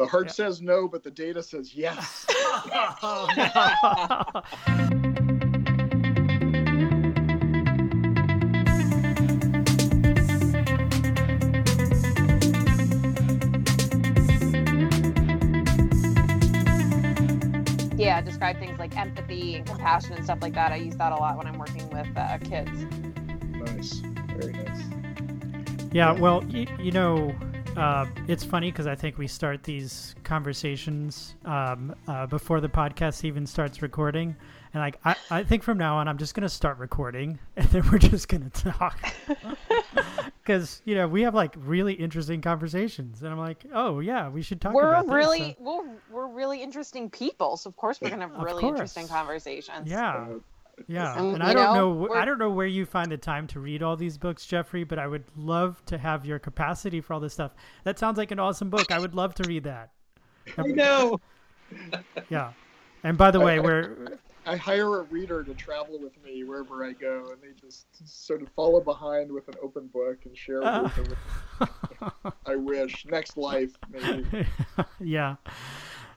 The heart says no, but the data says yes. Yeah, describe things like empathy and compassion and stuff like that. I use that a lot when I'm working with kids. Nice. Very nice. Yeah, well, you know... it's funny because I think we start these conversations before the podcast even starts recording. And like I think from now on, I'm just going to start recording and then we're just going to talk. Because, you know, we have like really interesting conversations. And I'm like, oh, yeah, we should talk about this. We're really interesting people. So, of course, we're going to have really interesting conversations. Yeah. Yeah. And I don't know where you find the time to read all these books, Jeffrey, but I would love to have your capacity for all this stuff. That sounds like an awesome book. I would love to read that. I know. Yeah. And by the way, I hire a reader to travel with me wherever I go, and they just sort of follow behind with an open book and share with them. I wish. Next life, maybe. Yeah.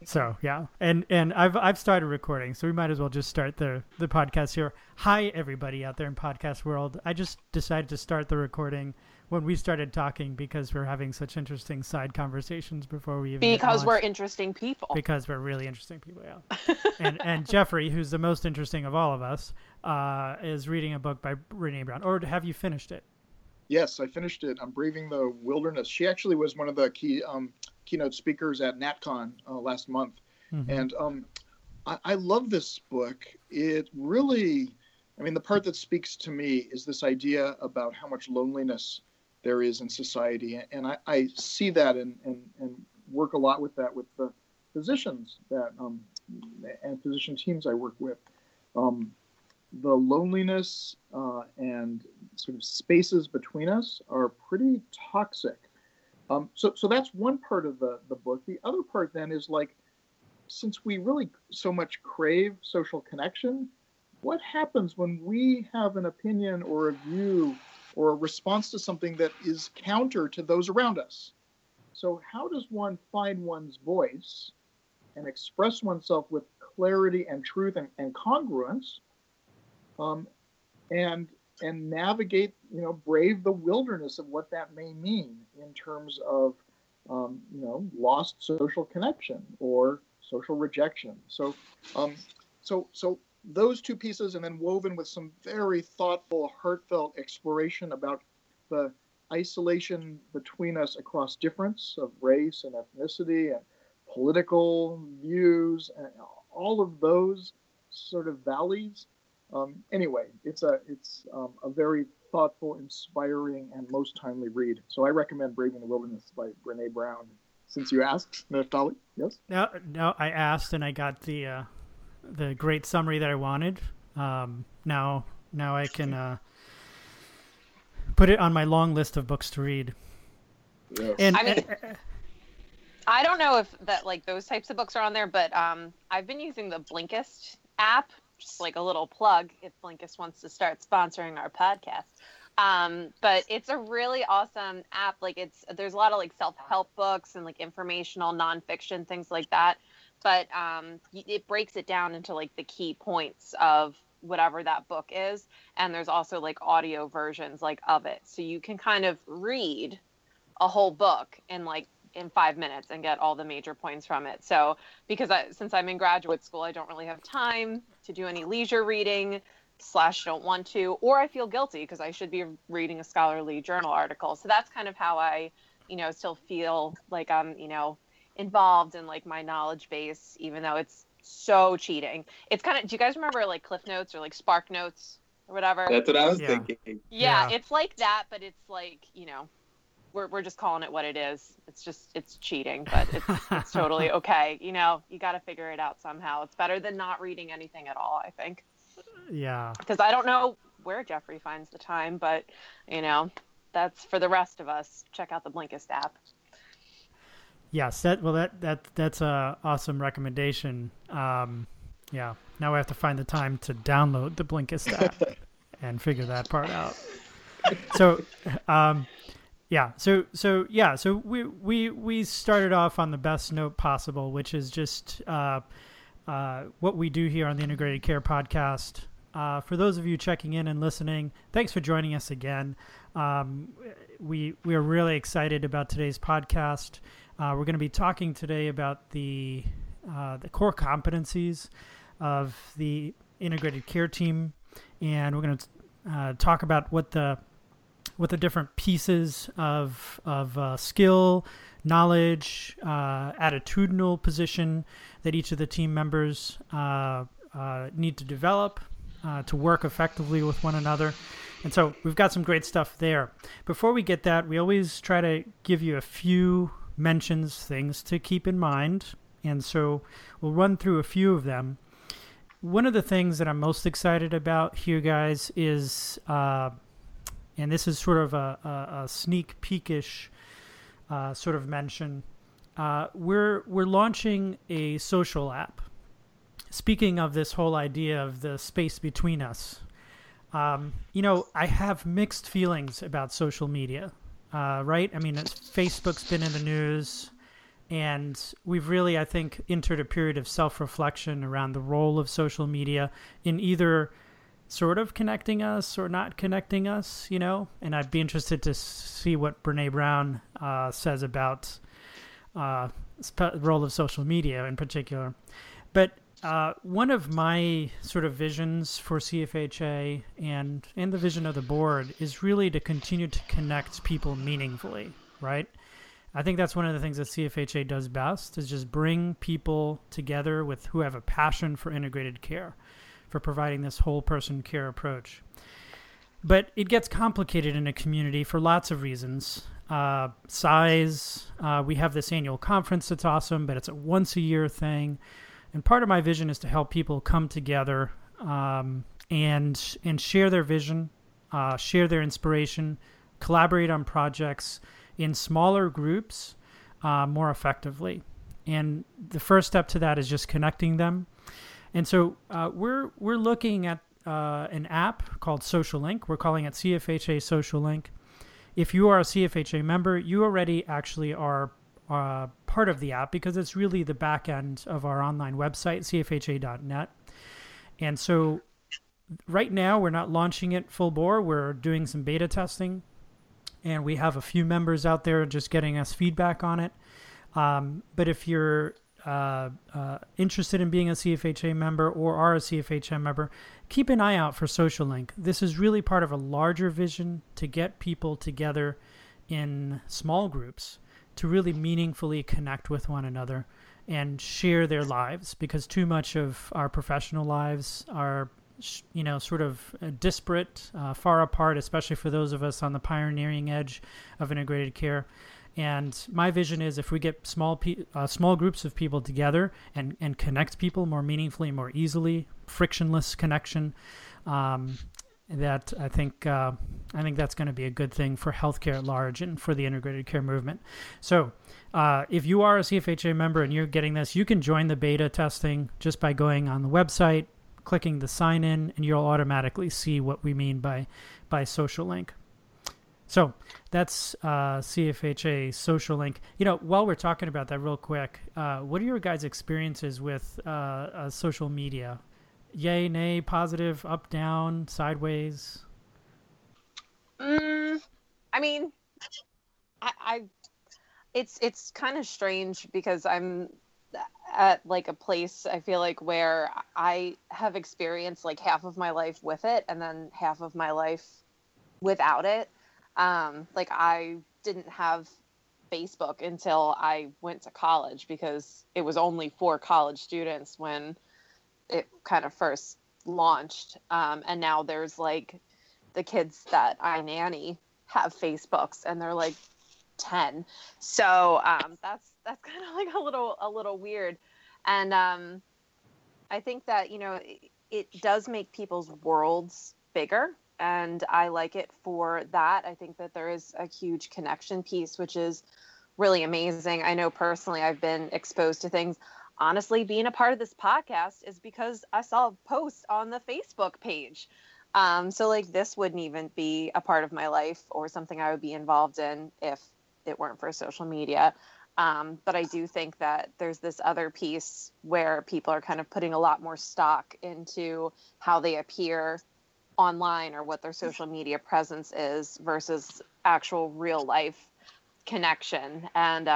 So, yeah. And I've started recording, so we might as well just start the podcast here. Hi, everybody out there in podcast world. I just decided to start the recording when we started talking because we're having such interesting side conversations before we even Because we're interesting people. Because we're really interesting people, yeah. and Jeffrey, who's the most interesting of all of us, is reading a book by Renée Brown. Or have you finished it? Yes, I finished it. I'm Braving the Wilderness. She actually was one of the key... keynote speakers at NatCon last month. Mm-hmm. And I love this book. It really, I mean, the part that speaks to me is this idea about how much loneliness there is in society. And I see that and work a lot with that with the physicians that and physician teams I work with. The loneliness and sort of spaces between us are pretty toxic. So that's one part of the book. The other part then is like, since we really so much crave social connection, what happens when we have an opinion or a view or a response to something that is counter to those around us? So how does one find one's voice and express oneself with clarity and truth and congruence and navigate, you know, brave the wilderness of what that may mean in terms of, you know, lost social connection or social rejection. So those two pieces, and then woven with some very thoughtful, heartfelt exploration about the isolation between us across difference of race and ethnicity and political views and all of those sort of valleys. Anyway, it's a very thoughtful, inspiring, and most timely read. So I recommend Braving the Wilderness by Renée Brown. Since you asked, Naftali, yes? No, I asked, and I got the great summary that I wanted. Now I can put it on my long list of books to read. Yes. And, I mean, I don't know if that like those types of books are on there, but I've been using the Blinkist app. Just like a little plug if Blinkist wants to start sponsoring our podcast. But it's a really awesome app. Like there's a lot of like self-help books and like informational nonfiction, things like that. But it breaks it down into like the key points of whatever that book is. And there's also like audio versions like of it. So you can kind of read a whole book in like in 5 minutes and get all the major points from it. So because since I'm in graduate school, I don't really have time to do any leisure reading / don't want to, or I feel guilty because I should be reading a scholarly journal article. So that's kind of how I, you know, still feel like I'm, you know, involved in like my knowledge base, even though it's so cheating. It's kind of, do you guys remember like Cliff Notes or like Spark Notes or whatever? That's what I was thinking. Yeah, it's like that, but it's like, you know, We're just calling it what it is. It's cheating, but it's totally okay. You know, you got to figure it out somehow. It's better than not reading anything at all, I think. Yeah. Because I don't know where Jeffrey finds the time, but, you know, that's for the rest of us. Check out the Blinkist app. Yes. That's a awesome recommendation. Yeah. Now I have to find the time to download the Blinkist app and figure that part out. So, Yeah. So we started off on the best note possible, which is just what we do here on the Integrated Care Podcast. For those of you checking in and listening, thanks for joining us again. We are really excited about today's podcast. We're going to be talking today about the core competencies of the integrated care team, and we're going to talk about what the different pieces of skill, knowledge, attitudinal position that each of the team members need to develop to work effectively with one another. And so we've got some great stuff there. Before we get that, we always try to give you a few mentions, things to keep in mind. And so we'll run through a few of them. One of the things that I'm most excited about here, guys, is... and this is sort of a sneak peekish sort of mention. We're launching a social app. Speaking of this whole idea of the space between us, I have mixed feelings about social media, right? I mean, Facebook's been in the news, and we've really, I think, entered a period of self-reflection around the role of social media in either sort of connecting us or not connecting us, you know, and I'd be interested to see what Renée Brown says about the role of social media in particular. But one of my sort of visions for CFHA and the vision of the board is really to continue to connect people meaningfully, right? I think that's one of the things that CFHA does best is just bring people together with who have a passion for integrated care, for providing this whole person care approach. But it gets complicated in a community for lots of reasons. Size, we have this annual conference that's awesome, but it's a once a year thing. And part of my vision is to help people come together and share their vision, share their inspiration, collaborate on projects in smaller groups more effectively. And the first step to that is just connecting them. And so we're looking at an app called Social Link. We're calling it CFHA Social Link. If you are a CFHA member, you already actually are part of the app because it's really the back end of our online website, cfha.net. And so right now we're not launching it full bore. We're doing some beta testing, and we have a few members out there just getting us feedback on it. But if you're interested in being a CFHA member or are a CFHA member, keep an eye out for Social Link. This is really part of a larger vision to get people together in small groups to really meaningfully connect with one another and share their lives, because too much of our professional lives are, you know, sort of disparate, far apart, especially for those of us on the pioneering edge of integrated care. And my vision is if we get small groups of people together and connect people more meaningfully, more easily, frictionless connection, that I think that's going to be a good thing for healthcare at large and for the integrated care movement. So if you are a CFHA member and you're getting this, you can join the beta testing just by going on the website, clicking the sign in, and you'll automatically see what we mean by Social Link. So that's CFHA Social Link. You know, while we're talking about that real quick, what are your guys' experiences with social media? Yay, nay, positive, up, down, sideways? It's kind of strange because I'm at like a place I feel like where I have experienced like half of my life with it and then half of my life without it. Like I didn't have Facebook until I went to college because it was only for college students when it kind of first launched. And now there's like the kids that I nanny have Facebooks and they're like 10. So, that's kind of like a little weird. And, I think that, you know, it does make people's worlds bigger. And I like it for that. I think that there is a huge connection piece, which is really amazing. I know personally I've been exposed to things. Honestly, being a part of this podcast is because I saw a post on the Facebook page. So like this wouldn't even be a part of my life or something I would be involved in if it weren't for social media. But I do think that there's this other piece where people are kind of putting a lot more stock into how they appear online or what their social media presence is versus actual real life connection. And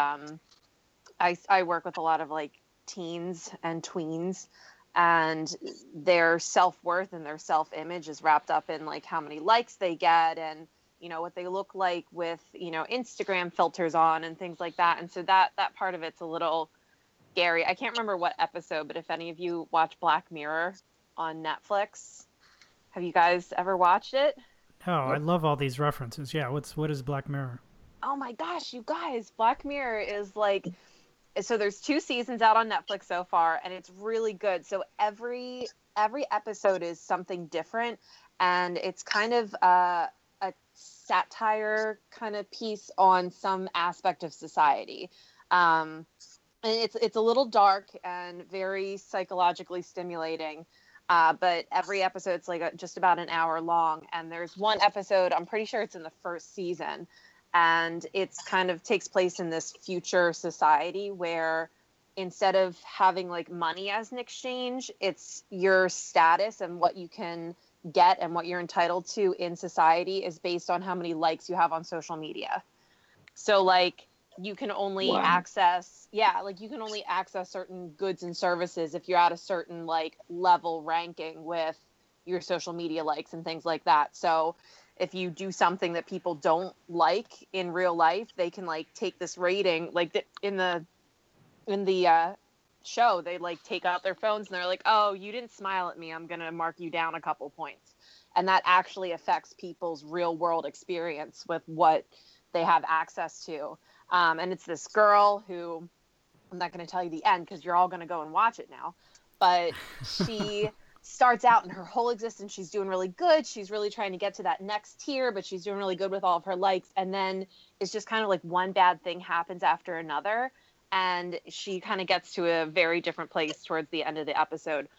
I work with a lot of like teens and tweens, and their self-worth and their self-image is wrapped up in like how many likes they get and, you know, what they look like with, you know, Instagram filters on and things like that. And so that part of it's a little scary. I can't remember what episode, but if any of you watch Black Mirror on Netflix, have you guys ever watched it? No, I love all these references. Yeah. What is Black Mirror? Oh my gosh, you guys, Black Mirror is like, so there's 2 seasons out on Netflix so far, and it's really good. So every episode is something different, and it's kind of a satire kind of piece on some aspect of society. And it's a little dark and very psychologically stimulating, but every episode's like just about an hour long. And there's one episode, I'm pretty sure it's in the first season, and it's kind of takes place in this future society where instead of having like money as an exchange, it's your status and what you can get and what you're entitled to in society is based on how many likes you have on social media. So like you can only access certain goods and services if you're at a certain like level ranking with your social media likes and things like that. So if you do something that people don't like in real life, they can like take this rating, like in the show, they like take out their phones and they're like, oh, you didn't smile at me, I'm going to mark you down a couple points. And that actually affects people's real world experience with what they have access to. And it's this girl who, I'm not going to tell you the end, 'cause you're all going to go and watch it now, but she starts out in her whole existence, she's doing really good. She's really trying to get to that next tier, but she's doing really good with all of her likes. And then it's just kind of like one bad thing happens after another. And she kind of gets to a very different place towards the end of the episode.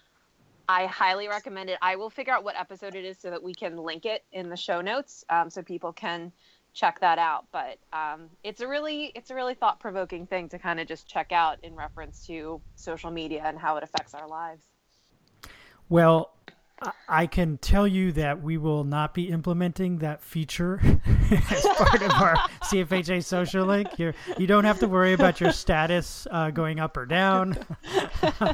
I highly recommend it. I will figure out what episode it is so that we can link it in the show notes, so people can check that out. But it's a really thought-provoking thing to kind of just check out in reference to social media and how it affects our lives. Well, I can tell you that we will not be implementing that feature as part of our CFHA social link. You don't have to worry about your status going up or down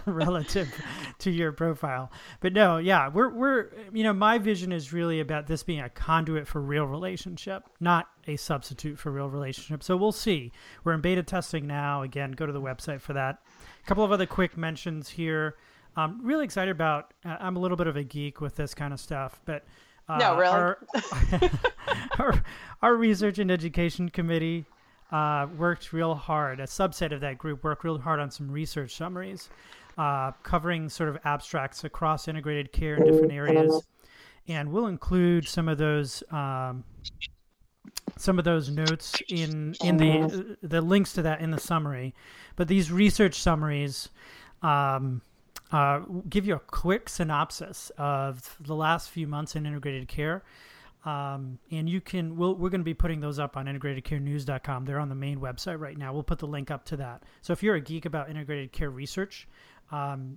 relative to your profile. But no, yeah, we're you know, my vision is really about this being a conduit for real relationship, not a substitute for real relationship. So we'll see. We're in beta testing now. Again, go to the website for that. A couple of other quick mentions here. I'm really excited about, I'm a little bit of a geek with this kind of stuff, but no, really? our research and education committee worked real hard. A subset of that group worked real hard on some research summaries, covering sort of abstracts across integrated care in different areas. And we'll include some of those notes in the links to that in the summary. But these research summaries, give you a quick synopsis of the last few months in integrated care. And we're going to be putting those up on integratedcarenews.com. They're on the main website right now. We'll put the link up to that. So if you're a geek about integrated care research,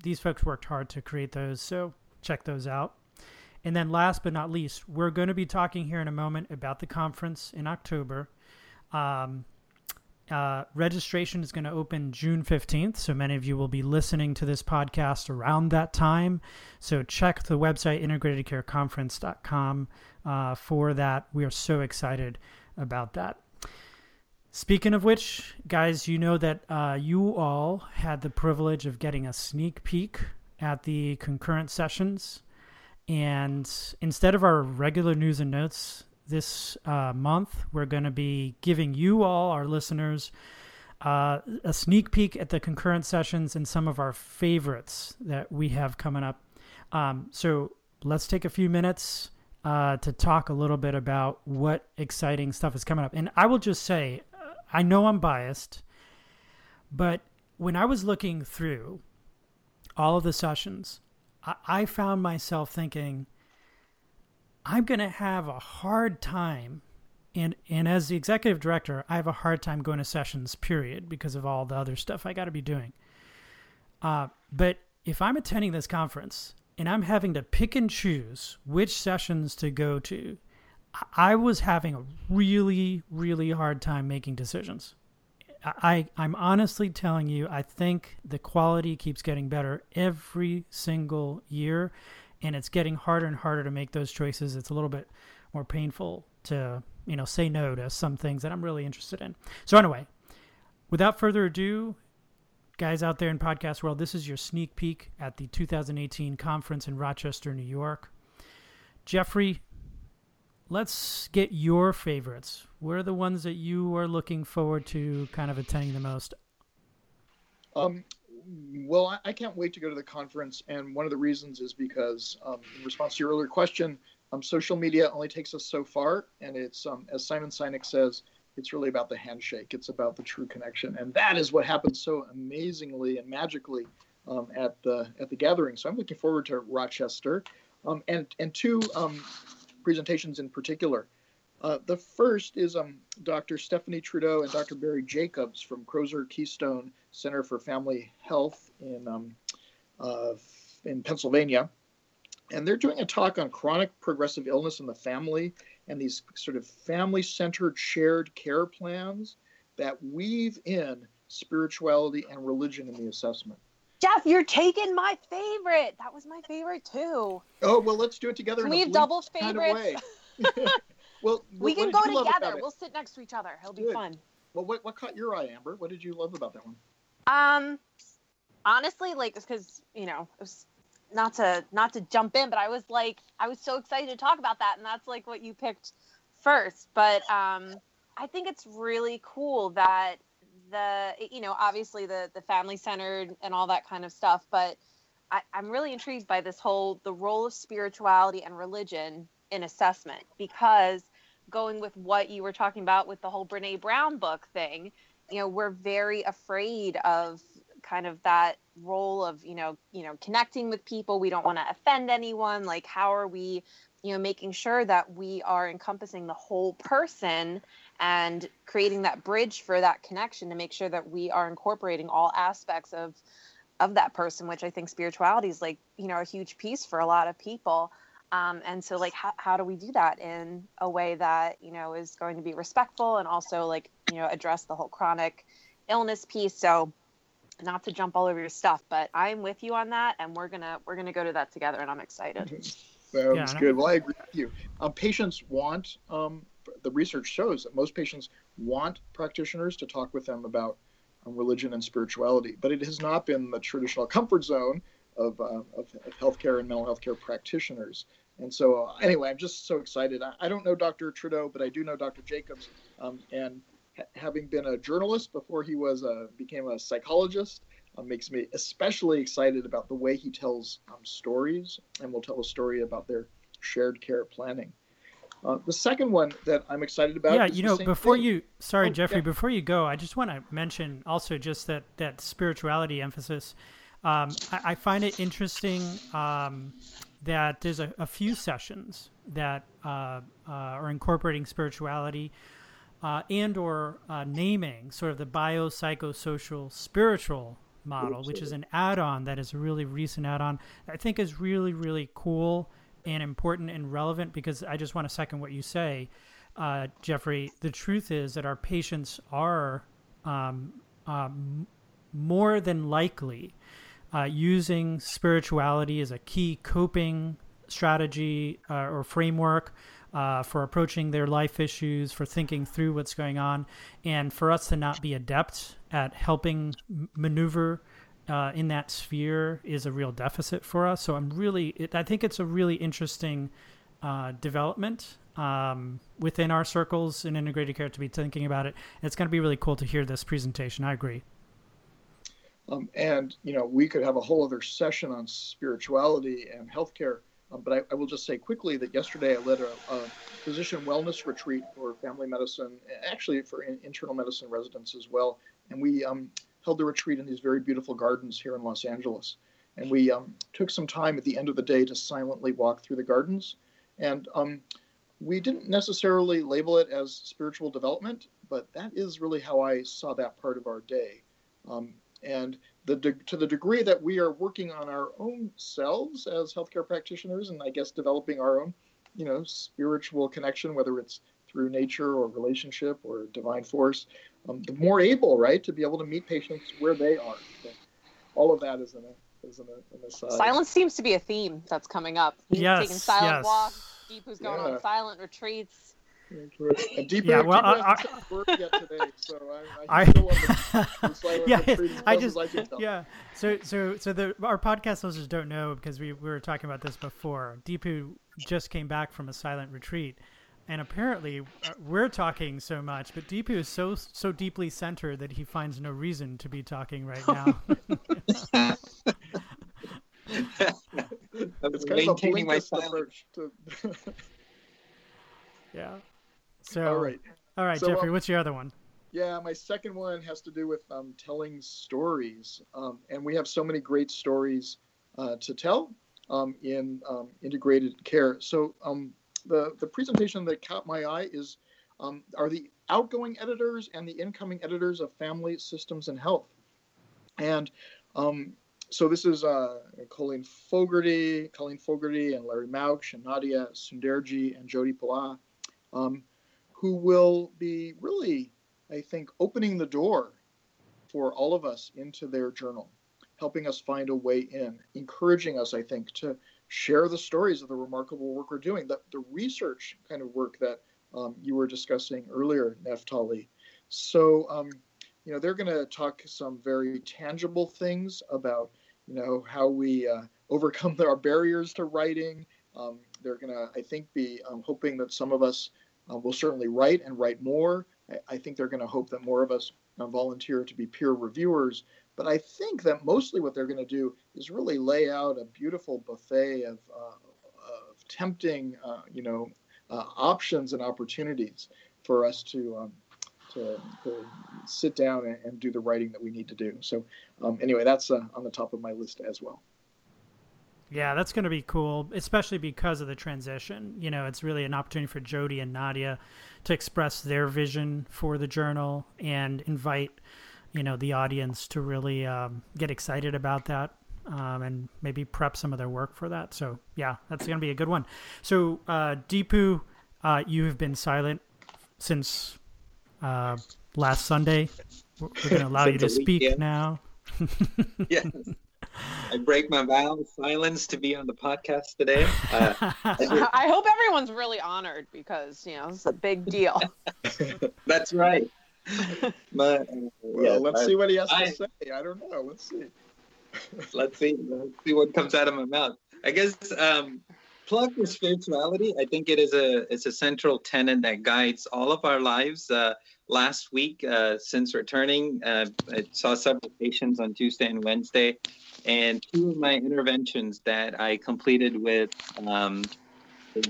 these folks worked hard to create those. So check those out. And then last but not least, we're going to be talking here in a moment about the conference in October. Registration is going to open June 15th. So many of you will be listening to this podcast around that time. So check the website, integratedcareconference.com, for that. We are so excited about that. Speaking of which, guys, you know that you all had the privilege of getting a sneak peek at the concurrent sessions. And instead of our regular news and notes, this month, we're going to be giving you all, our listeners, a sneak peek at the concurrent sessions and some of our favorites that we have coming up. So let's take a few minutes to talk a little bit about what exciting stuff is coming up. And I will just say, I know I'm biased, but when I was looking through all of the sessions, I found myself thinking, I'm going to have a hard time. And as the executive director, I have a hard time going to sessions, period, because of all the other stuff I got to be doing. But if I'm attending this conference and I'm having to pick and choose which sessions to go to, I was having a really, really hard time making decisions. I'm honestly telling you, I think the quality keeps getting better every single year, and it's getting harder and harder to make those choices. It's a little bit more painful to, you know, say no to some things that I'm really interested in. So anyway, without further ado, guys out there in podcast world, this is your sneak peek at the 2018 conference in Rochester, New York. Jeffrey, let's get your favorites. What are the ones that you are looking forward to kind of attending the most? Well, I can't wait to go to the conference. And one of the reasons is because in response to your earlier question, social media only takes us so far. And it's, as Simon Sinek says, it's really about the handshake. It's about the true connection. And that is what happens so amazingly and magically at the gathering. So I'm looking forward to Rochester and two presentations in particular. The first is Dr. Stephanie Trudeau and Dr. Barry Jacobs from Crozer Keystone Center for Family Health in Pennsylvania. And they're doing a talk on chronic progressive illness in the family and these sort of family-centered shared care plans that weave in spirituality and religion in the assessment. Jeff, you're taking my favorite. That was my favorite too. Oh, well, let's do it together. Can we have double favorites? Kind of well, we can go together. We'll sit next to each other. It'll be fun. Well, what caught your eye, Amber? What did you love about that one? Honestly, like, because you know, it was not to jump in, but I was so excited to talk about that, and that's like what you picked first. But I think it's really cool that. Obviously the family centered and all that kind of stuff, but I'm really intrigued by this whole, the role of spirituality and religion in assessment, because going with what you were talking about with the whole Renée Brown book thing, you know, we're very afraid of kind of that role of, you know, connecting with people. We don't want to offend anyone. Like, how are we, you know, making sure that we are encompassing the whole person and creating that bridge for that connection to make sure that we are incorporating all aspects of that person, which I think spirituality is like, you know, a huge piece for a lot of people. And so like, how do we do that in a way that, you know, is going to be respectful and also like, you know, address the whole chronic illness piece. So not to jump all over your stuff, but I'm with you on that. And we're going to go to that together, and I'm excited. Sounds good. Well, I agree with you. Patients want, the research shows that most patients want practitioners to talk with them about religion and spirituality, but it has not been the traditional comfort zone of healthcare and mental health care practitioners. And so anyway, I'm just so excited. I don't know Dr. Trudeau, but I do know Dr. Jacobs. And having been a journalist before he became a psychologist, makes me especially excited about the way he tells stories and will tell a story about their shared care planning. The second one that I'm excited about. Yeah, you know, before you go, I just want to mention also just that spirituality emphasis. I find it interesting that there's a few sessions that are incorporating spirituality and or naming sort of the biopsychosocial spiritual model, which is an add-on that is a really recent add-on that I think is really, really cool and important and relevant, because I just want to second what you say, Jeffrey. The truth is that our patients are more than likely using spirituality as a key coping strategy or framework for approaching their life issues, for thinking through what's going on. And for us to not be adept at helping maneuver in that sphere is a real deficit for us. So I think it's a really interesting development within our circles in integrated care to be thinking about it. It's going to be really cool to hear this presentation. I agree. And, you know, we could have a whole other session on spirituality and healthcare. But I will just say quickly that yesterday I led a physician wellness retreat for family medicine, actually for internal medicine residents as well. And we held the retreat in these very beautiful gardens here in Los Angeles. And we took some time at the end of the day to silently walk through the gardens And we didn't necessarily label it as spiritual development, but that is really how I saw that part of our day. And to the degree that we are working on our own selves as healthcare practitioners, and I guess developing our own, you know, spiritual connection, whether it's through nature or relationship or divine force, the more able, right, to be able to meet patients where they are. So all of that is an aside. Silence seems to be a theme that's coming up. Yes, taking silent walks. Deepu's going on silent retreats. So our podcast listeners don't know, because we were talking about this before. Deepu just came back from a silent retreat, and apparently we're talking so much, but Deepu is so deeply centered that he finds no reason to be talking right now. It's kind of a Blinkist approach to... Yeah. So, all right, so, Jeffrey, what's your other one? Yeah, my second one has to do with telling stories. And we have so many great stories to tell in integrated care. So the presentation that caught my eye is are the outgoing editors and the incoming editors of Family Systems and Health. And so this is Colleen Fogarty and Larry Mauch and Nadia Sunderji and Jody Pilla. Who will be really, I think, opening the door for all of us into their journal, helping us find a way in, encouraging us, I think, to share the stories of the remarkable work we're doing, the research kind of work that you were discussing earlier, Neftali. So, you know, they're going to talk some very tangible things about, you know, how we overcome our barriers to writing. They're going to, I think, be hoping that some of us will certainly write and write more. I think they're going to hope that more of us volunteer to be peer reviewers. But I think that mostly what they're going to do is really lay out a beautiful buffet of tempting, options and opportunities for us to sit down and do the writing that we need to do. So anyway, that's on the top of my list as well. Yeah, that's going to be cool, especially because of the transition. You know, it's really an opportunity for Jody and Nadia to express their vision for the journal and invite, you know, the audience to really get excited about that and maybe prep some of their work for that. So, yeah, that's going to be a good one. So, Deepu, you have been silent since last Sunday. We're going to allow you to speak now. Yes. I break my vow of silence to be on the podcast today. I hope everyone's really honored, because, you know, it's a big deal. That's right. Let's see what he has to say. I don't know. Let's see. Let's see what comes out of my mouth. I guess plug for spirituality. I think it is a central tenet that guides all of our lives. Last week, since returning, I saw several patients on Tuesday and Wednesday, and two of my interventions that I completed with a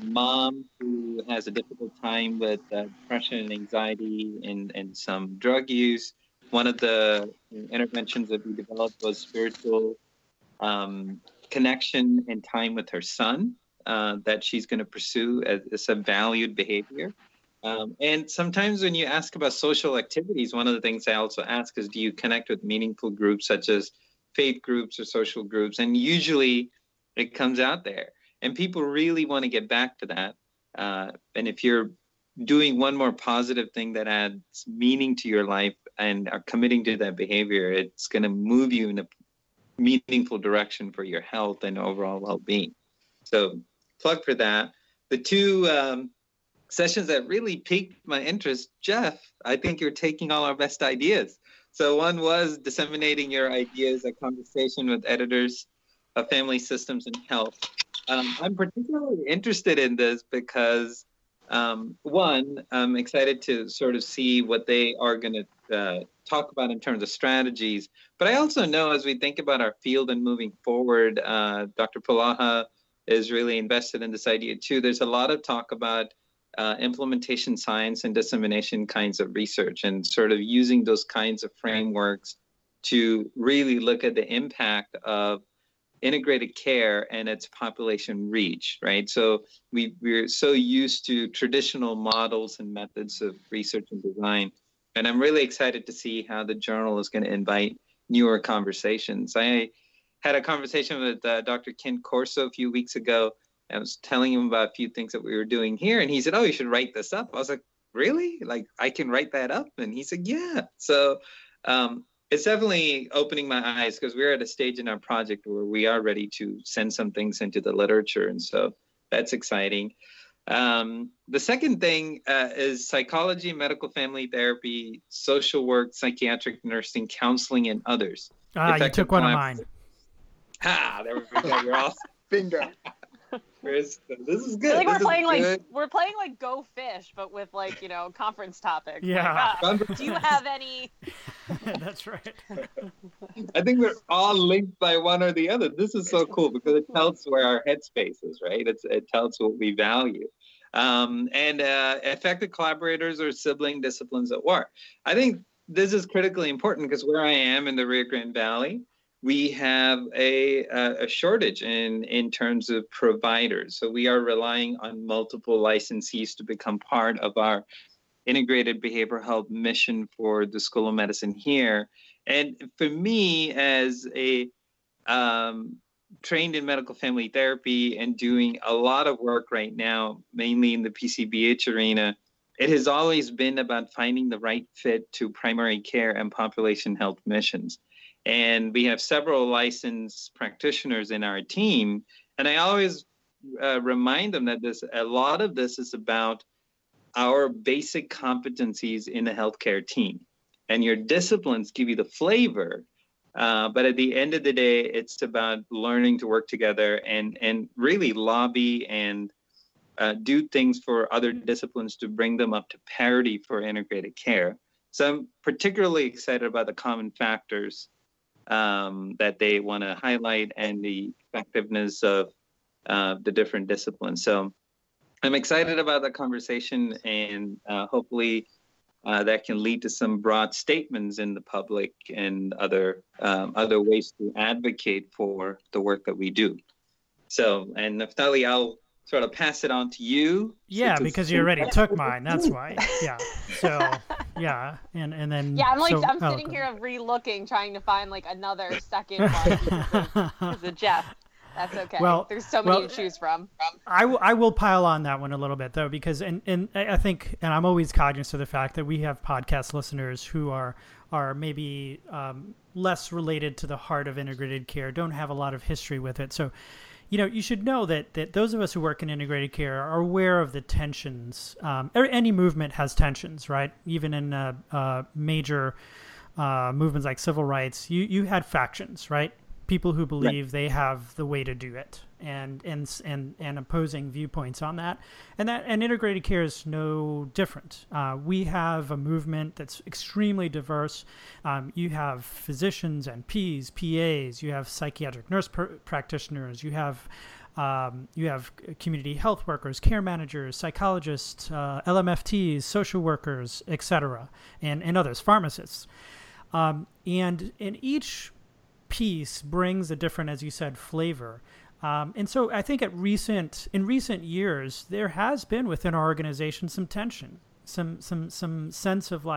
mom who has a difficult time with depression and anxiety and some drug use. One of the interventions that we developed was spiritual connection and time with her son that she's going to pursue as a valued behavior. And sometimes when you ask about social activities, one of the things I also ask is, do you connect with meaningful groups such as faith groups or social groups? And usually it comes out there. And people really want to get back to that. And if you're doing one more positive thing that adds meaning to your life and are committing to that behavior, it's going to move you in a meaningful direction for your health and overall well-being. So plug for that. The two... sessions that really piqued my interest, Jeff, I think you're taking all our best ideas. So one was disseminating your ideas, a conversation with editors of Family Systems and Health. I'm particularly interested in this because, one, I'm excited to sort of see what they are going to talk about in terms of strategies. But I also know, as we think about our field and moving forward, Dr. Palaha is really invested in this idea too. There's a lot of talk about implementation science and dissemination kinds of research, and sort of using those kinds of frameworks to really look at the impact of integrated care and its population reach, right? So we're so used to traditional models and methods of research and design. And I'm really excited to see how the journal is going to invite newer conversations. I had a conversation with Dr. Ken Corso a few weeks ago. I was telling him about a few things that we were doing here. And he said, oh, you should write this up. I was like, really? Like, I can write that up? And he said, yeah. So it's definitely opening my eyes, because we're at a stage in our project where we are ready to send some things into the literature. And so that's exciting. The second thing is psychology, medical family therapy, social work, psychiatric nursing, counseling, and others. You took one of mine. There we go. You're off. Bingo. This is good. I think we're playing like Go Fish, but with like, you know, conference topics. Yeah. Like, do you have any? That's right. I think we're all linked by one or the other. This is so cool because it tells where our headspace is, right? It tells what we value. And affected collaborators or sibling disciplines at work. I think this is critically important because where I am in the Rio Grande Valley, we have a shortage in terms of providers. So we are relying on multiple licensees to become part of our integrated behavioral health mission for the School of Medicine here. And for me, as a trained in medical family therapy and doing a lot of work right now, mainly in the PCBH arena, it has always been about finding the right fit to primary care and population health missions. And we have several licensed practitioners in our team. And I always remind them that a lot of this is about our basic competencies in the healthcare team. And your disciplines give you the flavor. But at the end of the day, it's about learning to work together and really lobby and do things for other disciplines to bring them up to parity for integrated care. So I'm particularly excited about the common factors that they want to highlight and the effectiveness of the different disciplines. So I'm excited about the conversation, and hopefully that can lead to some broad statements in the public and other ways to advocate for the work that we do. So, and Naftali, I'll sort of pass it on to you. Yeah, because you already took mine. That's why. Yeah. So. Yeah, and then... Yeah, I'm sitting here re-looking, trying to find, anher second one. It's a Jeff. That's okay. Well, there's so many to choose from. I will pile on that one a little bit, though, because, and I think, and I'm always cognizant of the fact that we have podcast listeners who are maybe less related to the heart of integrated care, don't have a lot of history with it. So, you know, you should know that those of us who work in integrated care are aware of the tensions. Any movement has tensions, right? Even in major movements like civil rights, you had factions, right? People who believe right. They have the way to do it, and opposing viewpoints on that, and integrated care is no different. We have a movement that's extremely diverse. You have physicians and PAs, you have psychiatric nurse practitioners, you have community health workers, care managers, psychologists, LMFTs, social workers, etc., and others, pharmacists, and in each piece brings a different, as you said, flavor. And so I think in recent years, there has been within our organization some tension, some sense of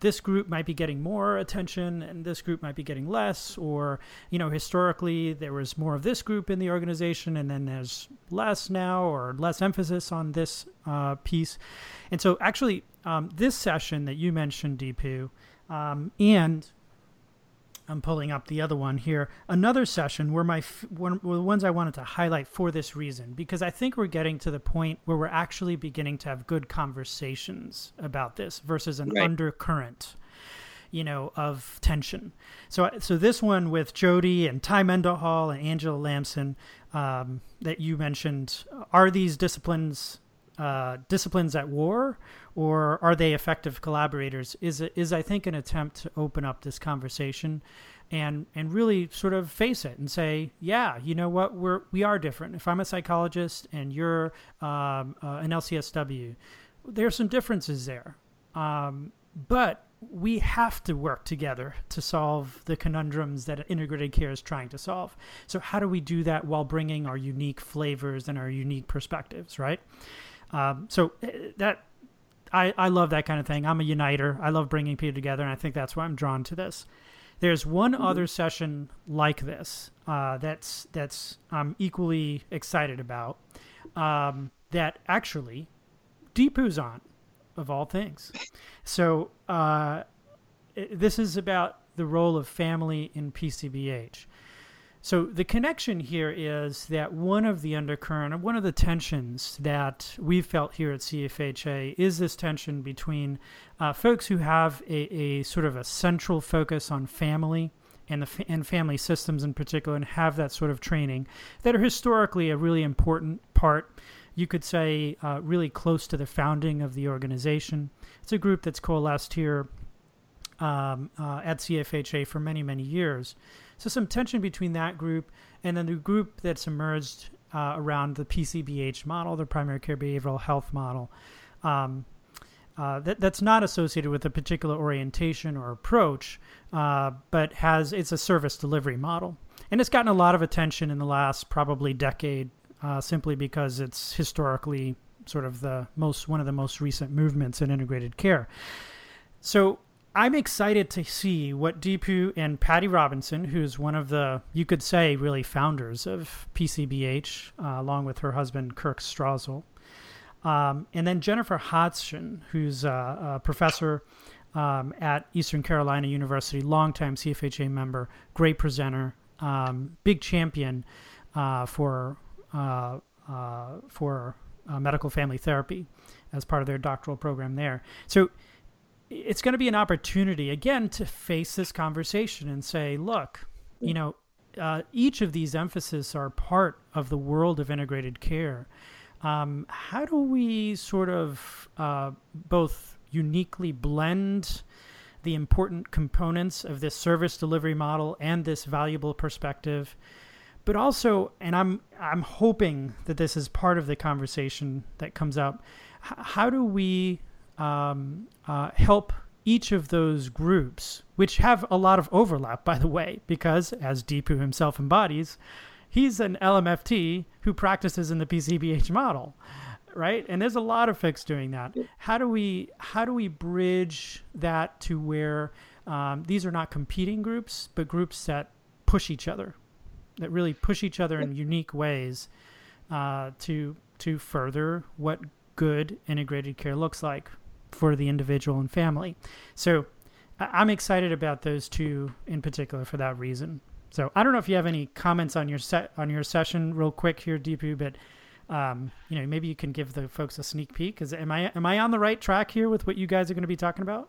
this group might be getting more attention and this group might be getting less, or, you know, historically there was more of this group in the organization and then there's less now, or less emphasis on this piece. And so actually this session that you mentioned, Deepu, and I'm pulling up the other one here. Another session were the ones I wanted to highlight for this reason, because I think we're getting to the point where we're actually beginning to have good conversations about this versus an undercurrent, of tension. So this one with Jody and Ty Mendenhall and Angela Lamson that you mentioned, are these disciplines at war, or are they effective collaborators? Is I think an attempt to open up this conversation, and really sort of face it and say, yeah, you know what, we are different. If I'm a psychologist and you're an LCSW, there are some differences there, but we have to work together to solve the conundrums that integrated care is trying to solve. So how do we do that while bringing our unique flavors and our unique perspectives, right? I love that kind of thing. I'm a uniter. I love bringing people together, and I think that's why I'm drawn to this. There's one other session like this that's I'm equally excited about that actually Deepu's on, of all things. So this is about the role of family in PCBH. So the connection here is that one of the undercurrent and one of the tensions that we've felt here at CFHA is this tension between folks who have a sort of a central focus on family and family systems in particular, and have that sort of training that are historically a really important part. You could say really close to the founding of the organization. It's a group that's coalesced here at CFHA for many, many years. So some tension between that group and then the group that's emerged around the PCBH model, the primary care behavioral health model, that's not associated with a particular orientation or approach, but it's a service delivery model. And it's gotten a lot of attention in the last probably decade simply because it's historically sort of one of the most recent movements in integrated care. So I'm excited to see what Deepu and Patty Robinson, who's one of the, you could say, really founders of PCBH, along with her husband, Kirk Strausel, and then Jennifer Hodgson, who's a professor at Eastern Carolina University, longtime CFHA member, great presenter, big champion for medical family therapy as part of their doctoral program there. So it's going to be an opportunity, again, to face this conversation and say, look, each of these emphases are part of the world of integrated care. How do we sort of both uniquely blend the important components of this service delivery model and this valuable perspective? But also, and I'm hoping that this is part of the conversation that comes up, how do we help each of those groups, which have a lot of overlap, by the way, because as Deepu himself embodies, he's an LMFT who practices in the PCBH model, right? And there's a lot of folks doing that. How do we bridge that to where these are not competing groups, but groups that push each other, that really push each other in unique ways to further what good integrated care looks like for the individual and family. So I'm excited about those two in particular for that reason. So I don't know if you have any comments on your session real quick here, Deepu, but maybe you can give the folks a sneak peek. Am I on the right track here with what you guys are going to be talking about?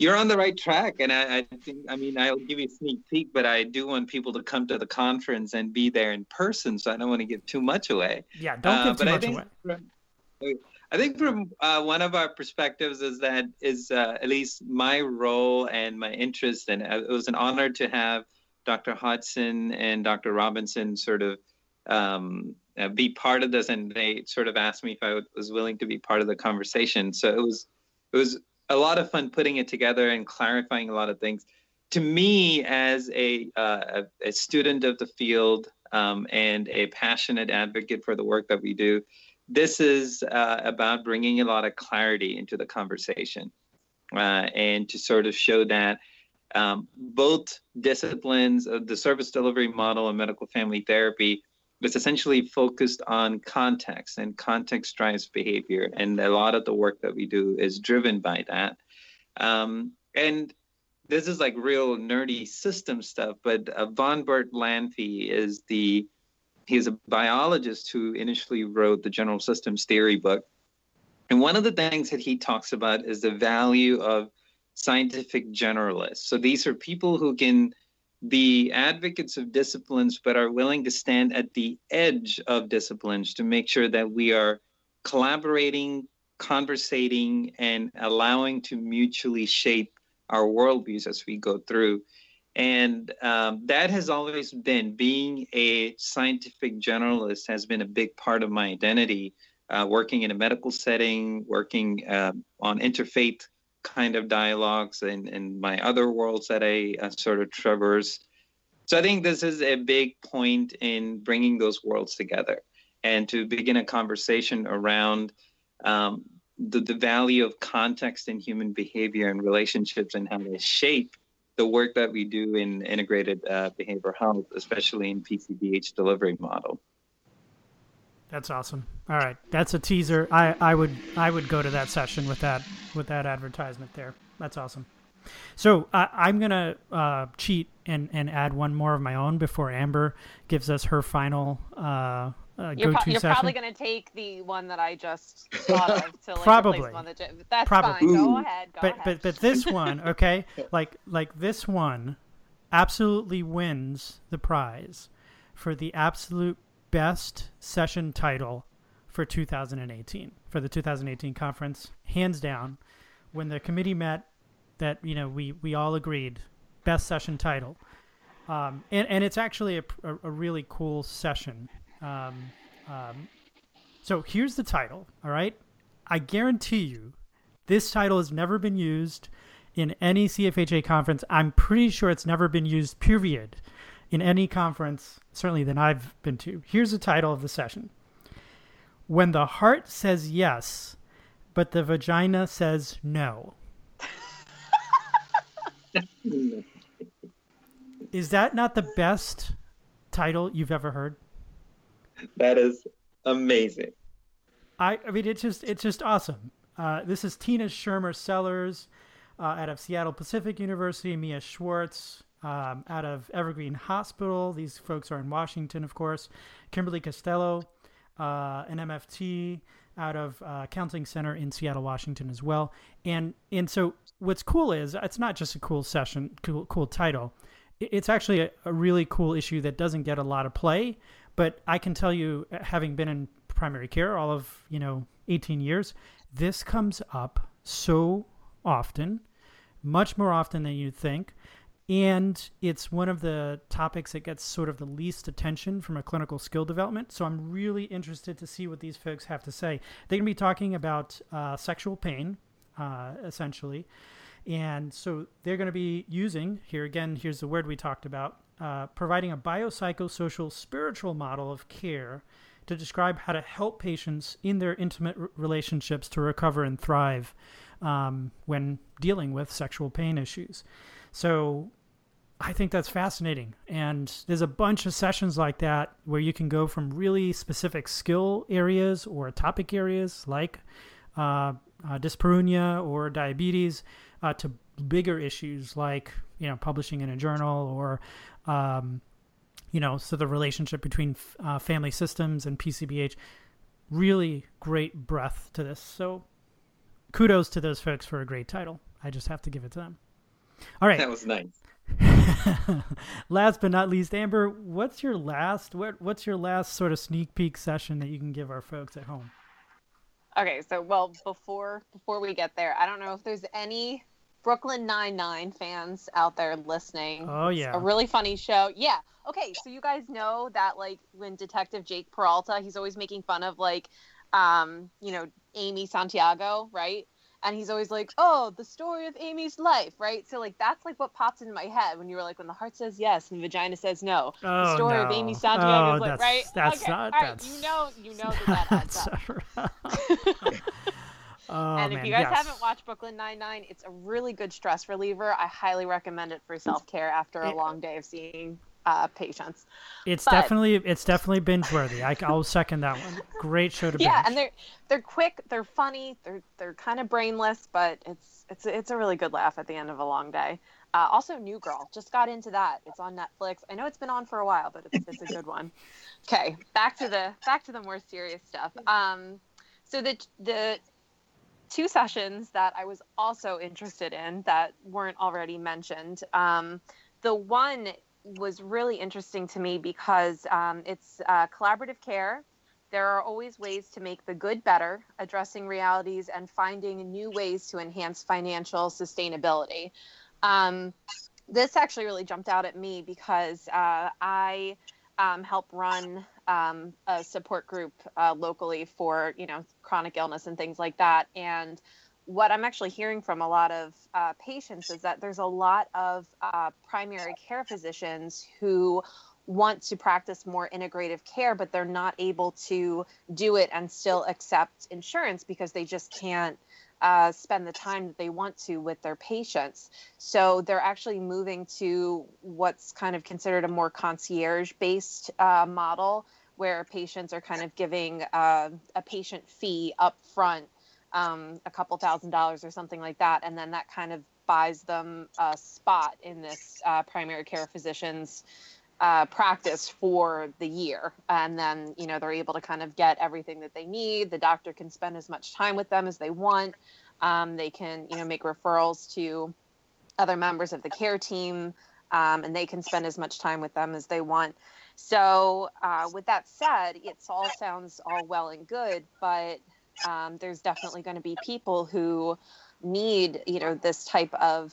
You're on the right track, and I think I'll give you a sneak peek, but I do want people to come to the conference and be there in person, so I don't want to give too much away. Yeah, don't give too much away. I think from one of our perspectives is at least my role and my interest, and it was an honor to have Dr. Hodgson and Dr. Robinson sort of be part of this, and they sort of asked me if I was willing to be part of the conversation. So it was a lot of fun putting it together and clarifying a lot of things. To me, as a student of the field and a passionate advocate for the work that we do, this is about bringing a lot of clarity into the conversation and to sort of show that both disciplines of the service delivery model and medical family therapy is essentially focused on context, and context drives behavior. And a lot of the work that we do is driven by that. And this is like real nerdy system stuff, but von Bertalanffy He's a biologist who initially wrote the General Systems Theory book. And one of the things that he talks about is the value of scientific generalists. So these are people who can be advocates of disciplines, but are willing to stand at the edge of disciplines to make sure that we are collaborating, conversating, and allowing to mutually shape our worldviews as we go through. And that has always been, being a scientific generalist has been a big part of my identity, working in a medical setting, working on interfaith kind of dialogues in my other worlds that I sort of traverse. So I think this is a big point in bringing those worlds together and to begin a conversation around the value of context in human behavior and relationships and how they shape the work that we do in integrated behavioral health, especially in PCBH delivery model. That's awesome. All right. That's a teaser. I would go to that session with that advertisement there. That's awesome. So I'm going to cheat and add one more of my own before Amber gives us her final go-to session. You're probably going to take the one that I just thought of to like probably. Replace one that, that's probably. Fine. Go ahead. But this one, okay, like this one absolutely wins the prize for the absolute best session title for 2018, for the 2018 conference, hands down. When the committee met, that, you know, we all agreed best session title, and it's actually a really cool session. So here's the title. All right, I guarantee you, this title has never been used in any CFHA conference. I'm pretty sure it's never been used. Period. In any conference, certainly than I've been to. Here's the title of the session. When the heart says yes, but the vagina says no. Is that not the best title you've ever heard? That is amazing. I mean, it's just awesome. This is Tina Schermer Sellers out of Seattle Pacific University, Mia Schwartz, out of Evergreen Hospital. These folks are in Washington, of course. Kimberly Costello, an MFT out of Counseling Center in Seattle, Washington as well. And so what's cool is it's not just a cool session, cool title. It's actually a really cool issue that doesn't get a lot of play. But I can tell you, having been in primary care all of, 18 years, this comes up so often, much more often than you'd think. And it's one of the topics that gets sort of the least attention from a clinical skill development. So I'm really interested to see what these folks have to say. They're going to be talking about sexual pain, essentially. And so they're going to be using, here again, here's the word we talked about, providing a biopsychosocial spiritual model of care to describe how to help patients in their intimate relationships to recover and thrive when dealing with sexual pain issues. So I think that's fascinating. And there's a bunch of sessions like that where you can go from really specific skill areas or topic areas like dyspareunia or diabetes to bigger issues like, publishing in a journal or, so the relationship between family systems and PCBH. Really great breadth to this. So kudos to those folks for a great title. I just have to give it to them. All right. That was nice. Last but not least, Amber, what's your last sort of sneak peek session that you can give our folks at home? Okay, so before we get there, I don't know if there's any Brooklyn Nine-Nine fans out there listening. Oh yeah. It's a really funny show. Yeah. Okay, so you guys know that like when Detective Jake Peralta, he's always making fun of like Amy Santiago, right? And he's always like, oh, the story of Amy's life, right? So, like, that's, like, what popped into my head when you were like, when the heart says yes and the vagina says no. Oh, the story of Amy Santiago's life, right? That's okay. Not, all right, that's... You know that adds up. Oh, and if you guys haven't watched Brooklyn Nine-Nine, it's a really good stress reliever. I highly recommend it for self-care after a long day of seeing patients. It's definitely binge worthy. I'll second that one. Great show to binge. Yeah, and they're quick, they're funny, they're kind of brainless, but it's a really good laugh at the end of a long day. Also, New Girl, just got into that. It's on Netflix. I know it's been on for a while, but it's a good one. Okay, back to the more serious stuff. So the two sessions that I was also interested in that weren't already mentioned. The one was really interesting to me because it's collaborative care. There are always ways to make the good better, addressing realities and finding new ways to enhance financial sustainability. This actually really jumped out at me because I help run a support group locally for chronic illness and things like that. And what I'm actually hearing from a lot of patients is that there's a lot of primary care physicians who want to practice more integrative care, but they're not able to do it and still accept insurance because they just can't spend the time that they want to with their patients. So they're actually moving to what's kind of considered a more concierge-based model, where patients are kind of giving a patient fee up front, a couple $1,000 or something like that. And then that kind of buys them a spot in this primary care physician's practice for the year. And then, you know, they're able to kind of get everything that they need. The doctor can spend as much time with them as they want. They can, you know, make referrals to other members of the care team, and they can spend as much time with them as they want. So with that said, it all sounds all well and good, but there's definitely going to be people who need, you know, this type of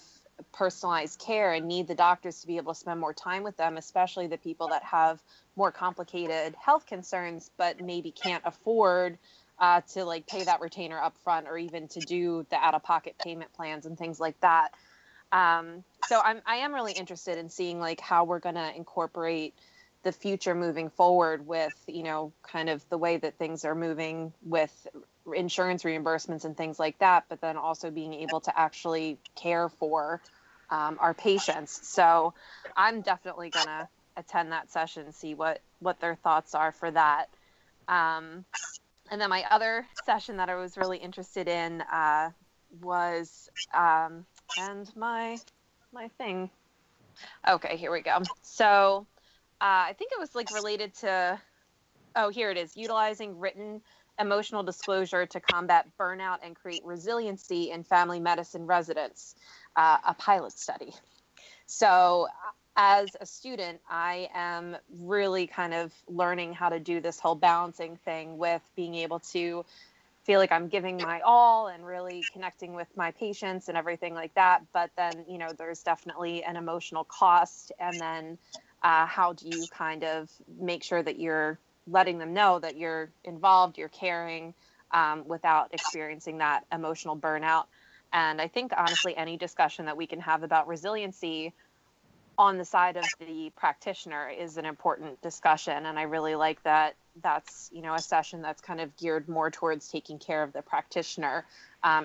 personalized care and need the doctors to be able to spend more time with them, especially the people that have more complicated health concerns, but maybe can't afford to like pay that retainer up front or even to do the out-of-pocket payment plans and things like that. So I am really interested in seeing like how we're going to incorporate the future moving forward with, you know, kind of the way that things are moving with insurance reimbursements and things like that, but then also being able to actually care for our patients. So I'm definitely going to attend that session, see what their thoughts are for that. And then my other session that I was really interested in was, and my thing. Okay, here we go. So I think it was like related to, oh, here it is, utilizing written emotional disclosure to combat burnout and create resiliency in family medicine residents, a pilot study. So as a student, I am really kind of learning how to do this whole balancing thing with being able to feel like I'm giving my all and really connecting with my patients and everything like that. But then, you know, there's definitely an emotional cost. And then how do you kind of make sure that you're letting them know that you're involved, you're caring, without experiencing that emotional burnout. And I think, honestly, any discussion that we can have about resiliency on the side of the practitioner is an important discussion. And I really like that that's, you know, a session that's kind of geared more towards taking care of the practitioner,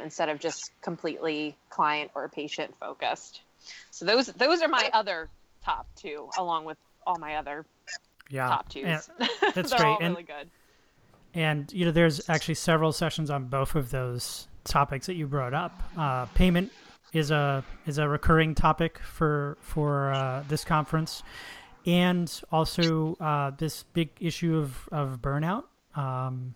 instead of just completely client or patient focused. So those are my other top two, along with all my other top twos. That's great. All really good. And, you know, there's actually several sessions on both of those topics that you brought up. Payment is a recurring topic for this conference, and also this big issue of burnout and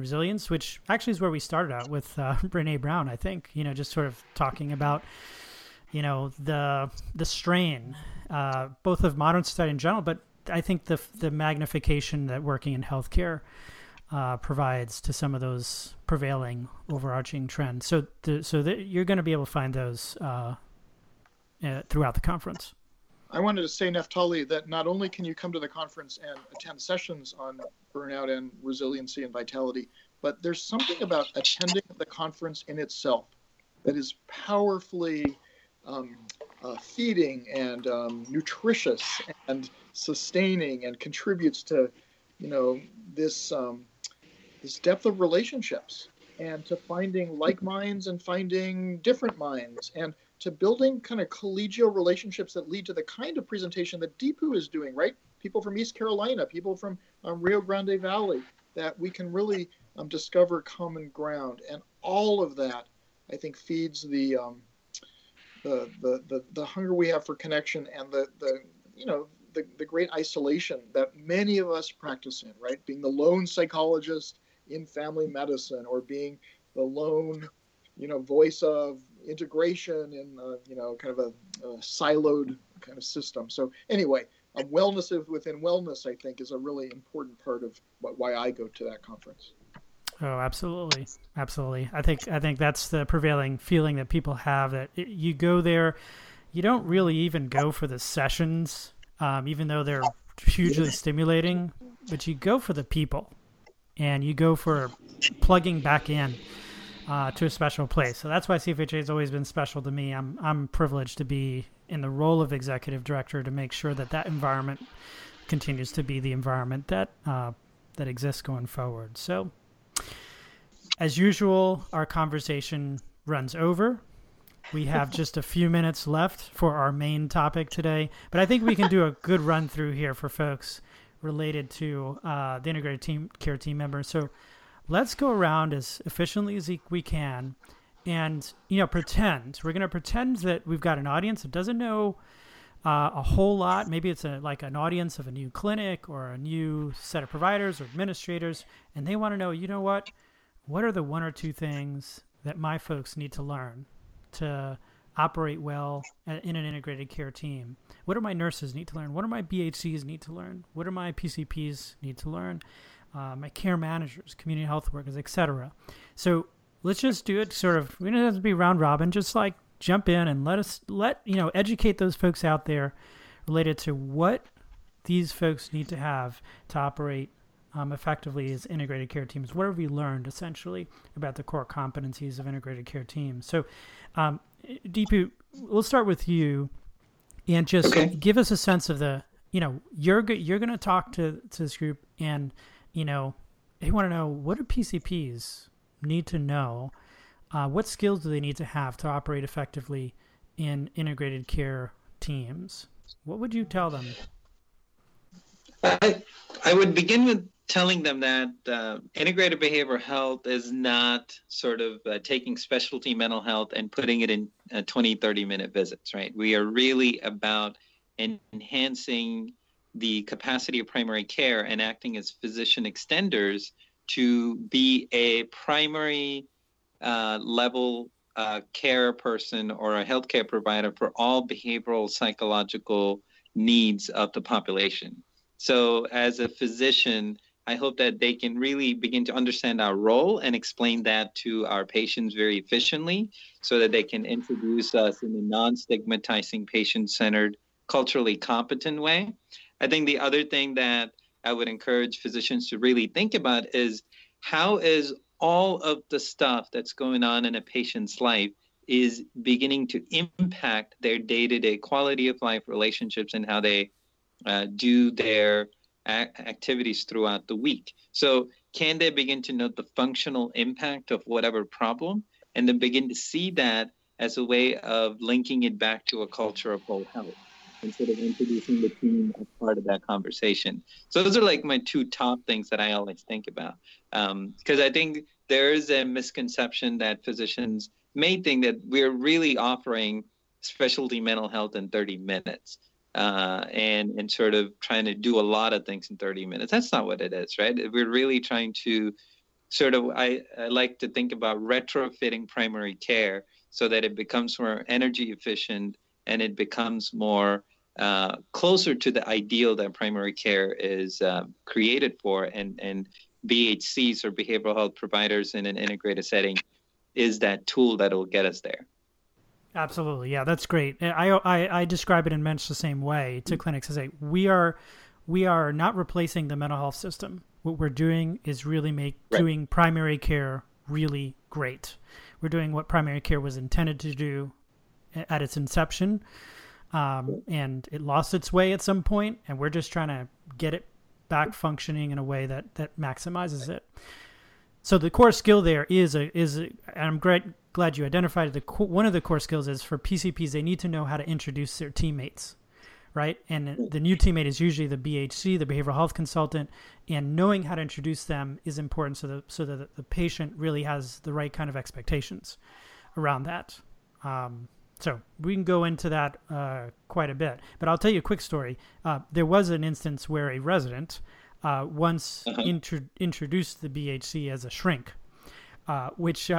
resilience, which actually is where we started out with Renée Brown, I think, you know, just sort of talking about, you know, the strain, both of modern society in general, but I think the magnification that working in healthcare provides to some of those prevailing overarching trends. So you're going to be able to find those throughout the conference. I wanted to say, Naftali, that not only can you come to the conference and attend sessions on burnout and resiliency and vitality, but there's something about attending the conference in itself that is powerfully feeding and nutritious and sustaining, and contributes to, you know, this depth of relationships, and to finding like minds and finding different minds, and to building kind of collegial relationships that lead to the kind of presentation that Deepu is doing, right? People from East Carolina, people from Rio Grande Valley, that we can really discover common ground. And all of that, I think, feeds the hunger we have for connection, and the great isolation that many of us practice in, right? Being the lone psychologist in family medicine, or being the lone, you know, voice of integration in kind of a siloed kind of system. So anyway, wellness within wellness, I think, is a really important part of why I go to that conference. Oh, absolutely. Absolutely. I think that's the prevailing feeling that people have, that you go there, you don't really even go for the sessions, even though they're hugely stimulating, but you go for the people, and you go for plugging back in to a special place. So that's why CFHA has always been special to me. I'm privileged to be in the role of executive director to make sure that that environment continues to be the environment that that exists going forward. So, as usual, our conversation runs over. We have just a few minutes left for our main topic today, but I think we can do a good run through here for folks related to the integrated team care team members. So let's go around as efficiently as we can and, you know, pretend that we've got an audience that doesn't know a whole lot. Maybe it's like an audience of a new clinic or a new set of providers or administrators, and they want to know, you know what are the one or two things that my folks need to learn to operate well in an integrated care team? What do my nurses need to learn? What do my BHCs need to learn? What do my PCPs need to learn? My care managers, community health workers, etc. So let's just do it sort of, we don't have to be round robin, just like jump in and let us educate those folks out there related to what these folks need to have to operate effectively as integrated care teams. What have we learned essentially about the core competencies of integrated care teams? So Deepu, we'll start with you and just give us a sense of the, you know, you're going to talk to this group and, you know, they want to know, what do PCPs need to know? What skills do they need to have to operate effectively in integrated care teams? What would you tell them? I would begin with telling them that integrated behavioral health is not sort of taking specialty mental health and putting it in 20, 30-minute visits, right? We are really about enhancing the capacity of primary care and acting as physician extenders to be a primary level care person or a healthcare provider for all behavioral, psychological needs of the population. So as a physician, I hope that they can really begin to understand our role and explain that to our patients very efficiently so that they can introduce us in a non-stigmatizing, patient-centered, culturally competent way. I think the other thing that I would encourage physicians to really think about is how is all of the stuff that's going on in a patient's life is beginning to impact their day-to-day quality of life, relationships, and how they do their activities throughout the week. So can they begin to note the functional impact of whatever problem and then begin to see that as a way of linking it back to a culture of whole health instead of introducing the team as part of that conversation? So those are like my two top things that I always think about, because I think there is a misconception that physicians may think that we're really offering specialty mental health in 30 minutes. And sort of trying to do a lot of things in 30 minutes. That's not what it is, right? We're really trying to sort of, I like to think about retrofitting primary care so that it becomes more energy efficient and it becomes more closer to the ideal that primary care is created for, and BHCs or behavioral health providers in an integrated setting is that tool that will get us there. Absolutely. Yeah, that's great. I describe it in much the same way to clinics. I say, we are not replacing the mental health system. What we're doing is really doing primary care really great. We're doing what primary care was intended to do at its inception. And it lost its way at some point, and we're just trying to get it back functioning in a way that maximizes it. So the core skill there and I'm glad you identified one of the core skills is for PCPs, they need to know how to introduce their teammates, right? And the new teammate is usually the BHC, the behavioral health consultant, and knowing how to introduce them is important so that the patient really has the right kind of expectations around that. So we can go into that quite a bit, but I'll tell you a quick story. There was an instance where a resident once introduced the BHC as a shrink, which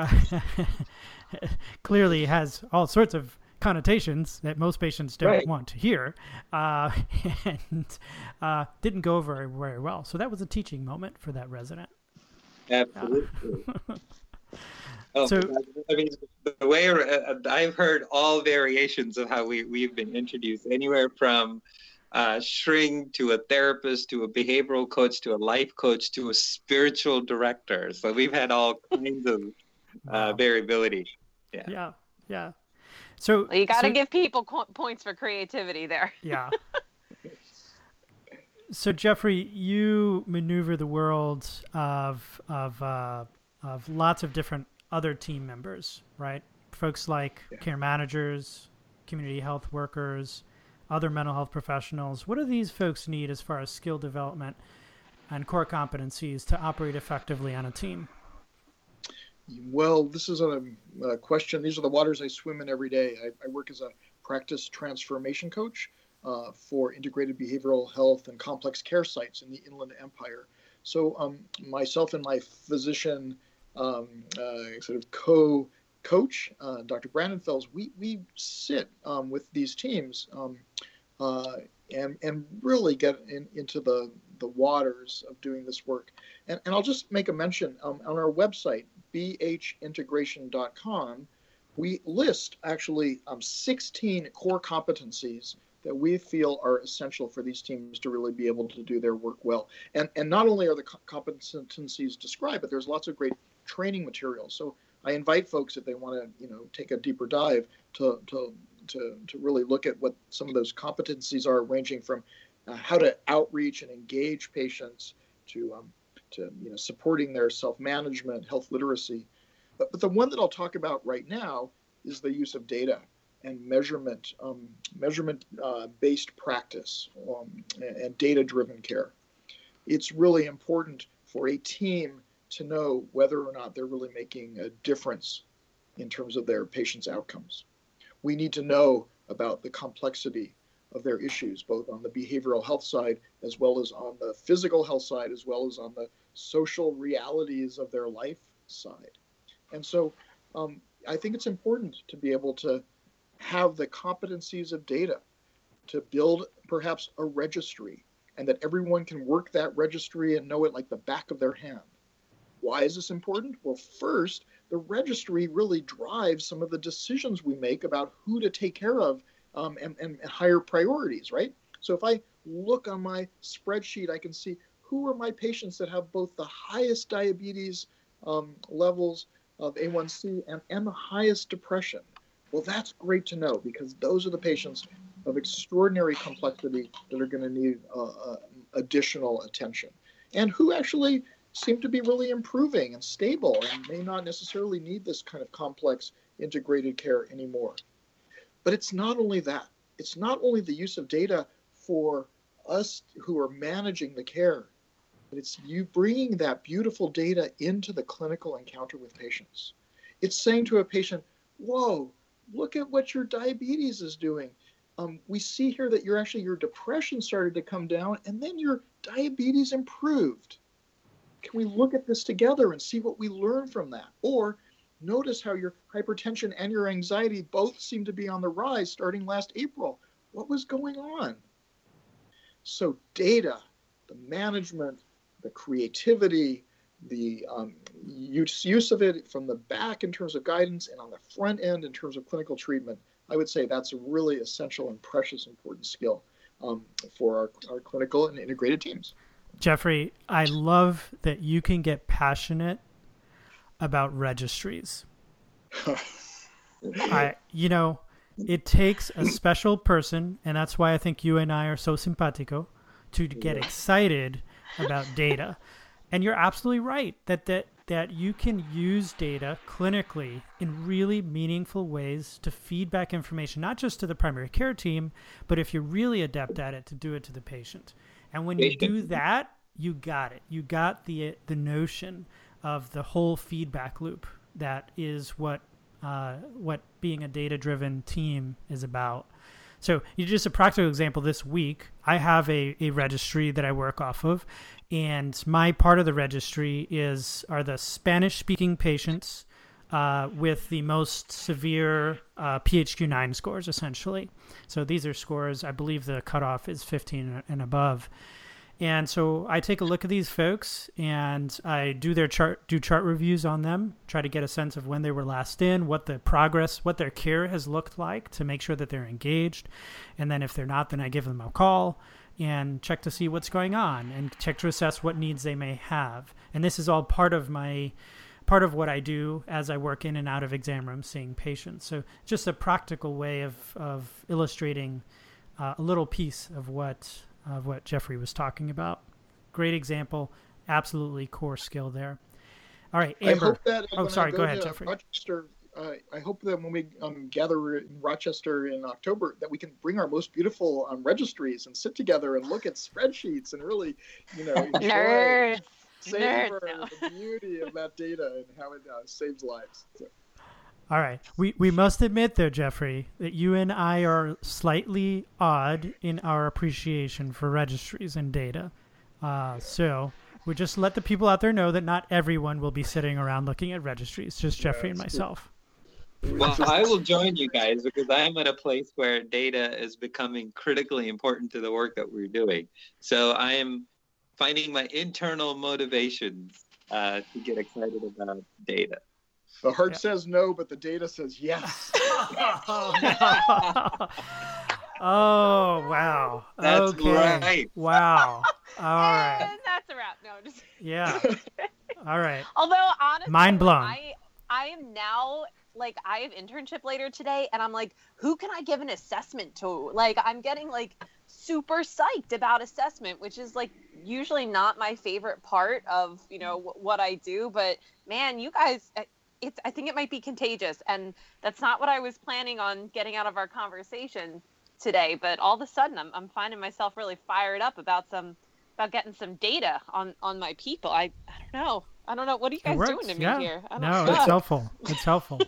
clearly has all sorts of connotations that most patients don't want to hear, and didn't go over very well. So that was a teaching moment for that resident. Absolutely. So, I mean, the way I've heard all variations of how we've been introduced, anywhere from shrink to a therapist, to a behavioral coach, to a life coach, to a spiritual director. So we've had all kinds of variability. Yeah. So well, you got to give people points for creativity there. Yeah. So Jeffrey, you maneuver the world of lots of different other team members, right? Folks like care managers, community health workers, other mental health professionals. What do these folks need as far as skill development and core competencies to operate effectively on a team? Well, this is a question. These are the waters I swim in every day. I work as a practice transformation coach for integrated behavioral health and complex care sites in the Inland Empire. So myself and my physician sort of co-coach, Dr. Brandenfels, we sit with these teams and really get into the waters of doing this work. And I'll just make a mention on our website, bhintegration.com, we list actually 16 core competencies that we feel are essential for these teams to really be able to do their work well. And not only are the competencies described, but there's lots of great training materials. So I invite folks, if they want to, take a deeper dive, to really look at what some of those competencies are, ranging from how to outreach and engage patients to supporting their self-management, health literacy. But the one that I'll talk about right now is the use of data and measurement-based practice and data-driven care. It's really important for a team to know whether or not they're really making a difference in terms of their patients' outcomes. We need to know about the complexity of their issues, both on the behavioral health side, as well as on the physical health side, as well as on the social realities of their life side. And so I think it's important to be able to have the competencies of data to build perhaps a registry, and that everyone can work that registry and know it like the back of their hand. Why is this important? Well, first, the registry really drives some of the decisions we make about who to take care of and higher priorities, right? So if I look on my spreadsheet, I can see who are my patients that have both the highest diabetes levels of A1C and the highest depression. Well, that's great to know, because those are the patients of extraordinary complexity that are going to need additional attention, and who actually seem to be really improving and stable and may not necessarily need this kind of complex integrated care anymore. But it's not only that. It's not only the use of data for us who are managing the care, but it's you bringing that beautiful data into the clinical encounter with patients. It's saying to a patient, whoa, look at what your diabetes is doing. We see here that your depression started to come down, and then your diabetes improved. Can we look at this together and see what we learn from that? Or notice how your hypertension and your anxiety both seem to be on the rise starting last April. What was going on? So data, the management, the creativity, the use of it from the back in terms of guidance and on the front end in terms of clinical treatment, I would say that's a really essential and precious important skill for our clinical and integrated teams. Jeffrey, I love that you can get passionate about registries. It takes a special person, and that's why I think you and I are so simpatico, to get excited about data. And you're absolutely right that you can use data clinically in really meaningful ways to feed back information, not just to the primary care team, but if you're really adept at it, to do it to the patient. And when you do that, you got it. You got the notion of the whole feedback loop. That is what being a data-driven team is about. So just a practical example this week, I have a registry that I work off of, and my part of the registry are the Spanish-speaking patients with the most severe PHQ-9 scores, essentially. So these are scores, I believe the cutoff is 15 and above. And so I take a look at these folks, and I do chart reviews on them, try to get a sense of when they were last in, what the progress, what their care has looked like, to make sure that they're engaged. And then if they're not, then I give them a call and check to see what's going on and check to assess what needs they may have. And this is all part of my part of what I do as I work in and out of exam rooms seeing patients. So just a practical way of illustrating a little piece of what Jeffrey was talking about. Great example, absolutely core skill there. All right, Amber. I hope that go ahead, Jeffrey. Rochester, I hope that when we gather in Rochester in October, that we can bring our most beautiful registries and sit together and look at spreadsheets and really, you know, enjoy, savor the beauty of that data and how it saves lives. So. All right. We must admit, though, Jeffrey, that you and I are slightly odd in our appreciation for registries and data. So we just let the people out there know that not everyone will be sitting around looking at registries, just Jeffrey and myself. Well, I will join you guys because I am at a place where data is becoming critically important to the work that we're doing. So I am finding my internal motivations to get excited about data. The heart says no, but the data says yes. Oh, wow. That's okay. Great. Wow. All right. And that's a wrap. No, I'm just... Yeah. All right. Although, honestly, mind blown. I am now, like, I have internship later today, and I'm like, who can I give an assessment to? Like, I'm getting, like, super psyched about assessment, which is, like, usually not my favorite part of, you know, what I do. But, man, you guys... I think it might be contagious, and that's not what I was planning on getting out of our conversation today. But all of a sudden, I'm finding myself really fired up about getting some data on my people. I don't know. What are you guys doing to me here? I don't know. It's helpful. It's helpful.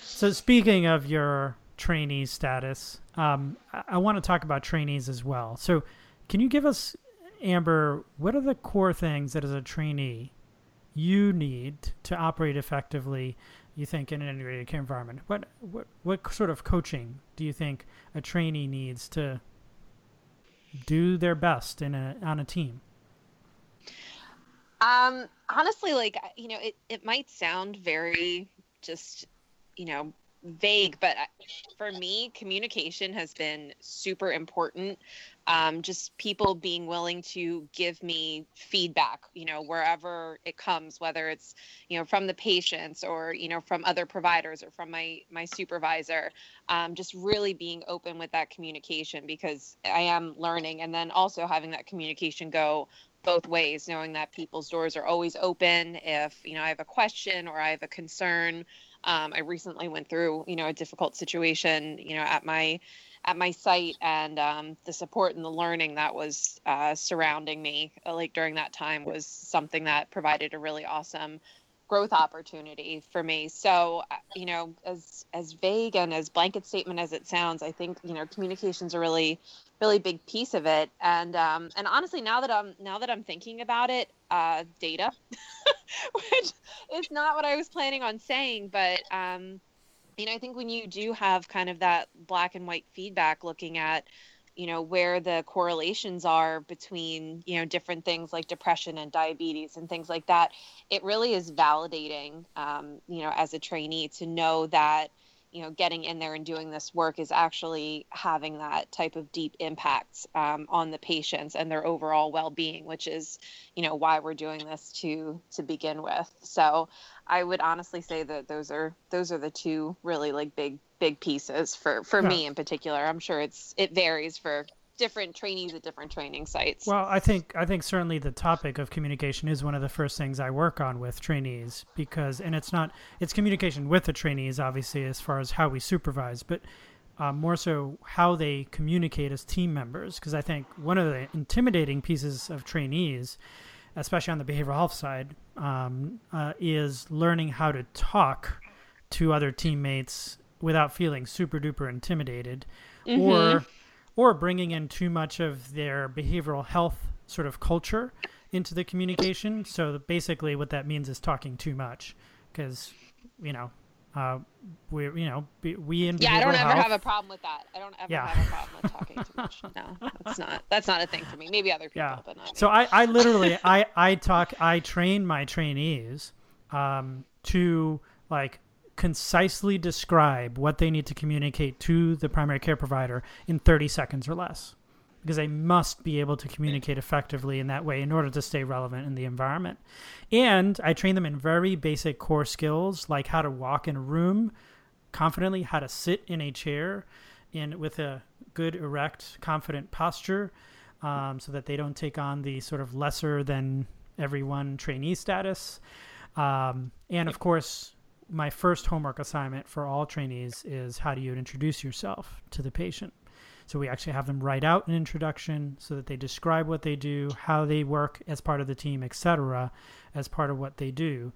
So speaking of your trainee status, I want to talk about trainees as well. So can you give us, Amber, what are the core things that as a trainee you need to operate effectively, you think, in an integrated care environment? What sort of coaching do you think a trainee needs to do their best on a team? Honestly, like, you know, it might sound very just, you know, vague, but for me, communication has been super important. Just people being willing to give me feedback, you know, wherever it comes, whether it's, you know, from the patients or, you know, from other providers or from my supervisor, just really being open with that communication, because I am learning, and then also having that communication go both ways, knowing that people's doors are always open. If, you know, I have a question or I have a concern. I recently went through, you know, a difficult situation, you know, at my site, and the support and the learning that was surrounding me, like, during that time was something that provided a really awesome growth opportunity for me. So, you know, as vague and as blanket statement as it sounds, I think, you know, communication's a really, really big piece of it. And honestly, now that I'm thinking about it, data, which is not what I was planning on saying, but, you know, I think when you do have kind of that black and white feedback, looking at, you know, where the correlations are between, you know, different things like depression and diabetes and things like that, it really is validating, you know, as a trainee to know that, you know, getting in there and doing this work is actually having that type of deep impact on the patients and their overall well-being, which is, you know, why we're doing this to begin with. So I would honestly say that those are the two really, like, big pieces for me in particular. I'm sure it varies for different trainees at different training sites. Well, I think certainly the topic of communication is one of the first things I work on with trainees, because, and it's communication with the trainees, obviously, as far as how we supervise, but more so how they communicate as team members. Because I think one of the intimidating pieces of trainees, especially on the behavioral health side, is learning how to talk to other teammates without feeling super duper intimidated, mm-hmm. or bringing in too much of their behavioral health sort of culture into the communication. So basically what that means is talking too much, because, you know, we in behavioral health. Yeah, I don't ever have a problem with that. I don't ever have a problem with talking too much. No, that's not a thing for me. Maybe other people, but not me. So I literally, I train my trainees to, like, concisely describe what they need to communicate to the primary care provider in 30 seconds or less. because they must be able to communicate effectively in that way in order to stay relevant in the environment. And I train them in very basic core skills, like how to walk in a room confidently, how to sit in a chair with a good, erect, confident posture, so that they don't take on the sort of lesser than everyone trainee status. And of course, my first homework assignment for all trainees is how do you introduce yourself to the patient? So we actually have them write out an introduction so that they describe what they do, how they work as part of the team, etc., as part of what they do.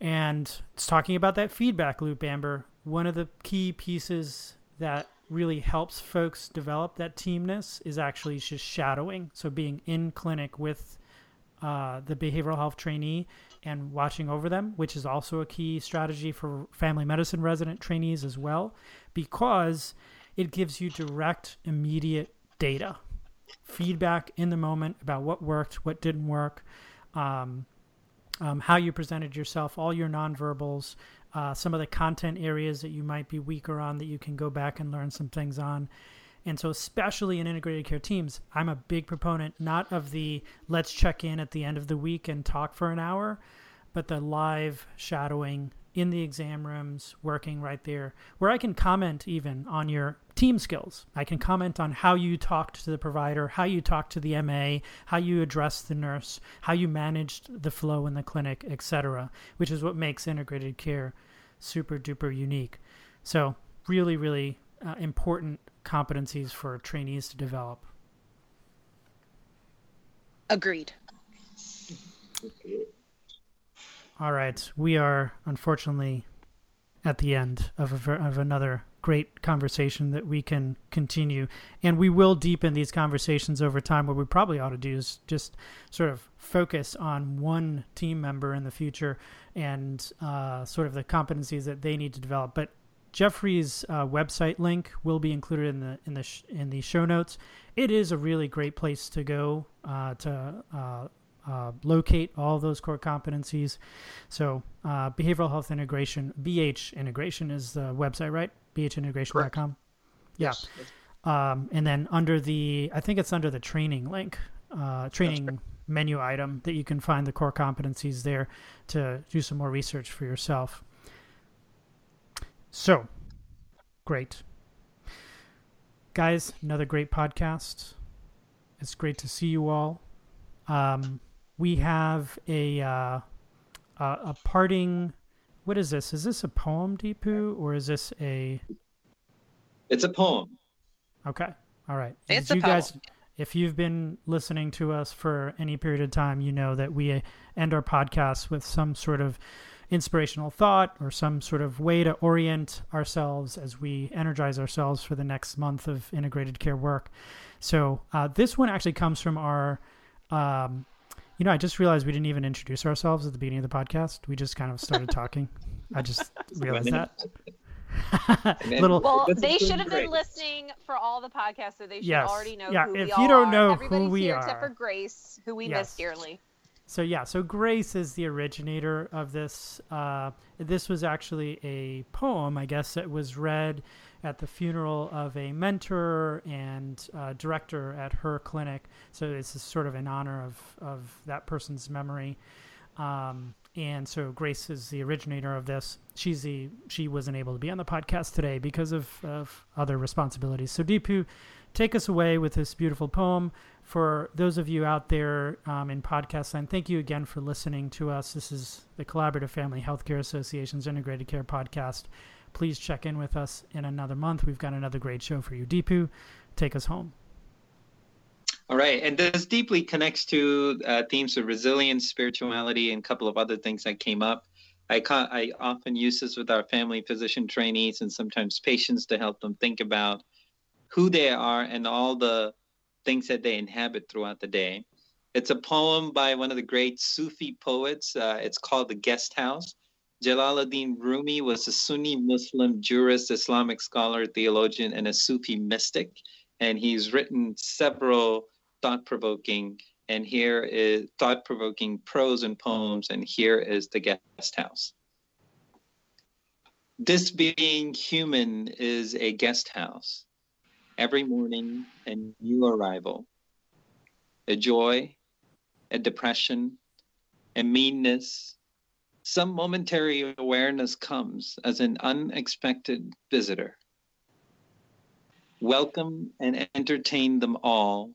And it's talking about that feedback loop, Amber. One of the key pieces that really helps folks develop that teamness is actually just shadowing. So being in clinic with the behavioral health trainee and watching over them, which is also a key strategy for family medicine resident trainees as well, because it gives you direct, immediate data, feedback in the moment about what worked, what didn't work, how you presented yourself, all your nonverbals, some of the content areas that you might be weaker on that you can go back and learn some things on. And so especially in integrated care teams, I'm a big proponent, not of the let's check in at the end of the week and talk for an hour, but the live shadowing in the exam rooms, working right there, where I can comment even on your team skills. I can comment on how you talked to the provider, how you talked to the MA, how you addressed the nurse, how you managed the flow in the clinic, etc., which is what makes integrated care super duper unique. So really, really important competencies for trainees to develop. Agreed. All right. We are, unfortunately, at the end of another great conversation that we can continue. And we will deepen these conversations over time. What we probably ought to do is just sort of focus on one team member in the future and sort of the competencies that they need to develop. But Jeffrey's website link will be included in the show notes. It is a really great place to go to locate all those core competencies. So behavioral health integration, BH integration is the website, right? bhintegration.com. Yeah. And then I think it's under the training link, training menu item, that you can find the core competencies there to do some more research for yourself. So great. Guys, another great podcast. It's great to see you all. We have a parting. What is this? Is this a poem, Deepu, or is this a? It's a poem. Okay. All right. It's a poem. Guys, if you've been listening to us for any period of time, you know that we end our podcast with some sort of inspirational thought or some sort of way to orient ourselves as we energize ourselves for the next month of integrated care work. So this one actually comes from our. I just realized we didn't even introduce ourselves at the beginning of the podcast. We just kind of started talking. I just realized that. Well, they should have been listening for all the podcasts, so they should already know who we are. If you don't know who we are. Except for Grace, who we miss dearly. So Grace is the originator of this. This was actually a poem, I guess, that was read at the funeral of a mentor and director at her clinic. So this is sort of in honor of that person's memory. And so Grace is the originator of this. She wasn't able to be on the podcast today because of other responsibilities. So Deepu, take us away with this beautiful poem. For those of you out there in podcast land, thank you again for listening to us. This is the Collaborative Family Healthcare Association's Integrated Care Podcast. Please check in with us in another month. We've got another great show for you. Deepu, take us home. All right. And this deeply connects to themes of resilience, spirituality, and a couple of other things that came up. I often use this with our family physician trainees and sometimes patients to help them think about who they are and all the things that they inhabit throughout the day. It's a poem by one of the great Sufi poets. It's called The Guest House. Jalaluddin Rumi was a Sunni Muslim jurist, Islamic scholar, theologian, and a Sufi mystic. And he's written several thought-provoking prose and poems. And here is The Guest House. This being human is a guest house. Every morning, a new arrival, a joy, a depression, a meanness. Some momentary awareness comes as an unexpected visitor. Welcome and entertain them all,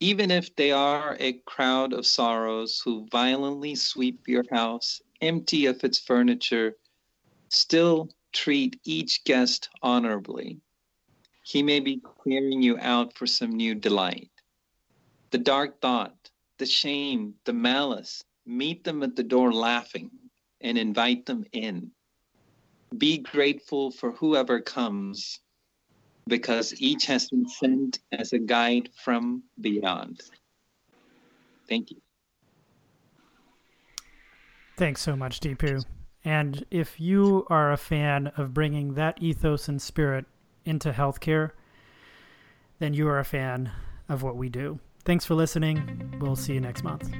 even if they are a crowd of sorrows who violently sweep your house, empty of its furniture, still treat each guest honorably. He may be clearing you out for some new delight. The dark thought, the shame, the malice, meet them at the door laughing and invite them in. Be grateful for whoever comes, because each has been sent as a guide from beyond. Thank you. Thanks so much, Deepu. And if you are a fan of bringing that ethos and spirit into healthcare, then you are a fan of what we do. Thanks for listening. We'll see you next month.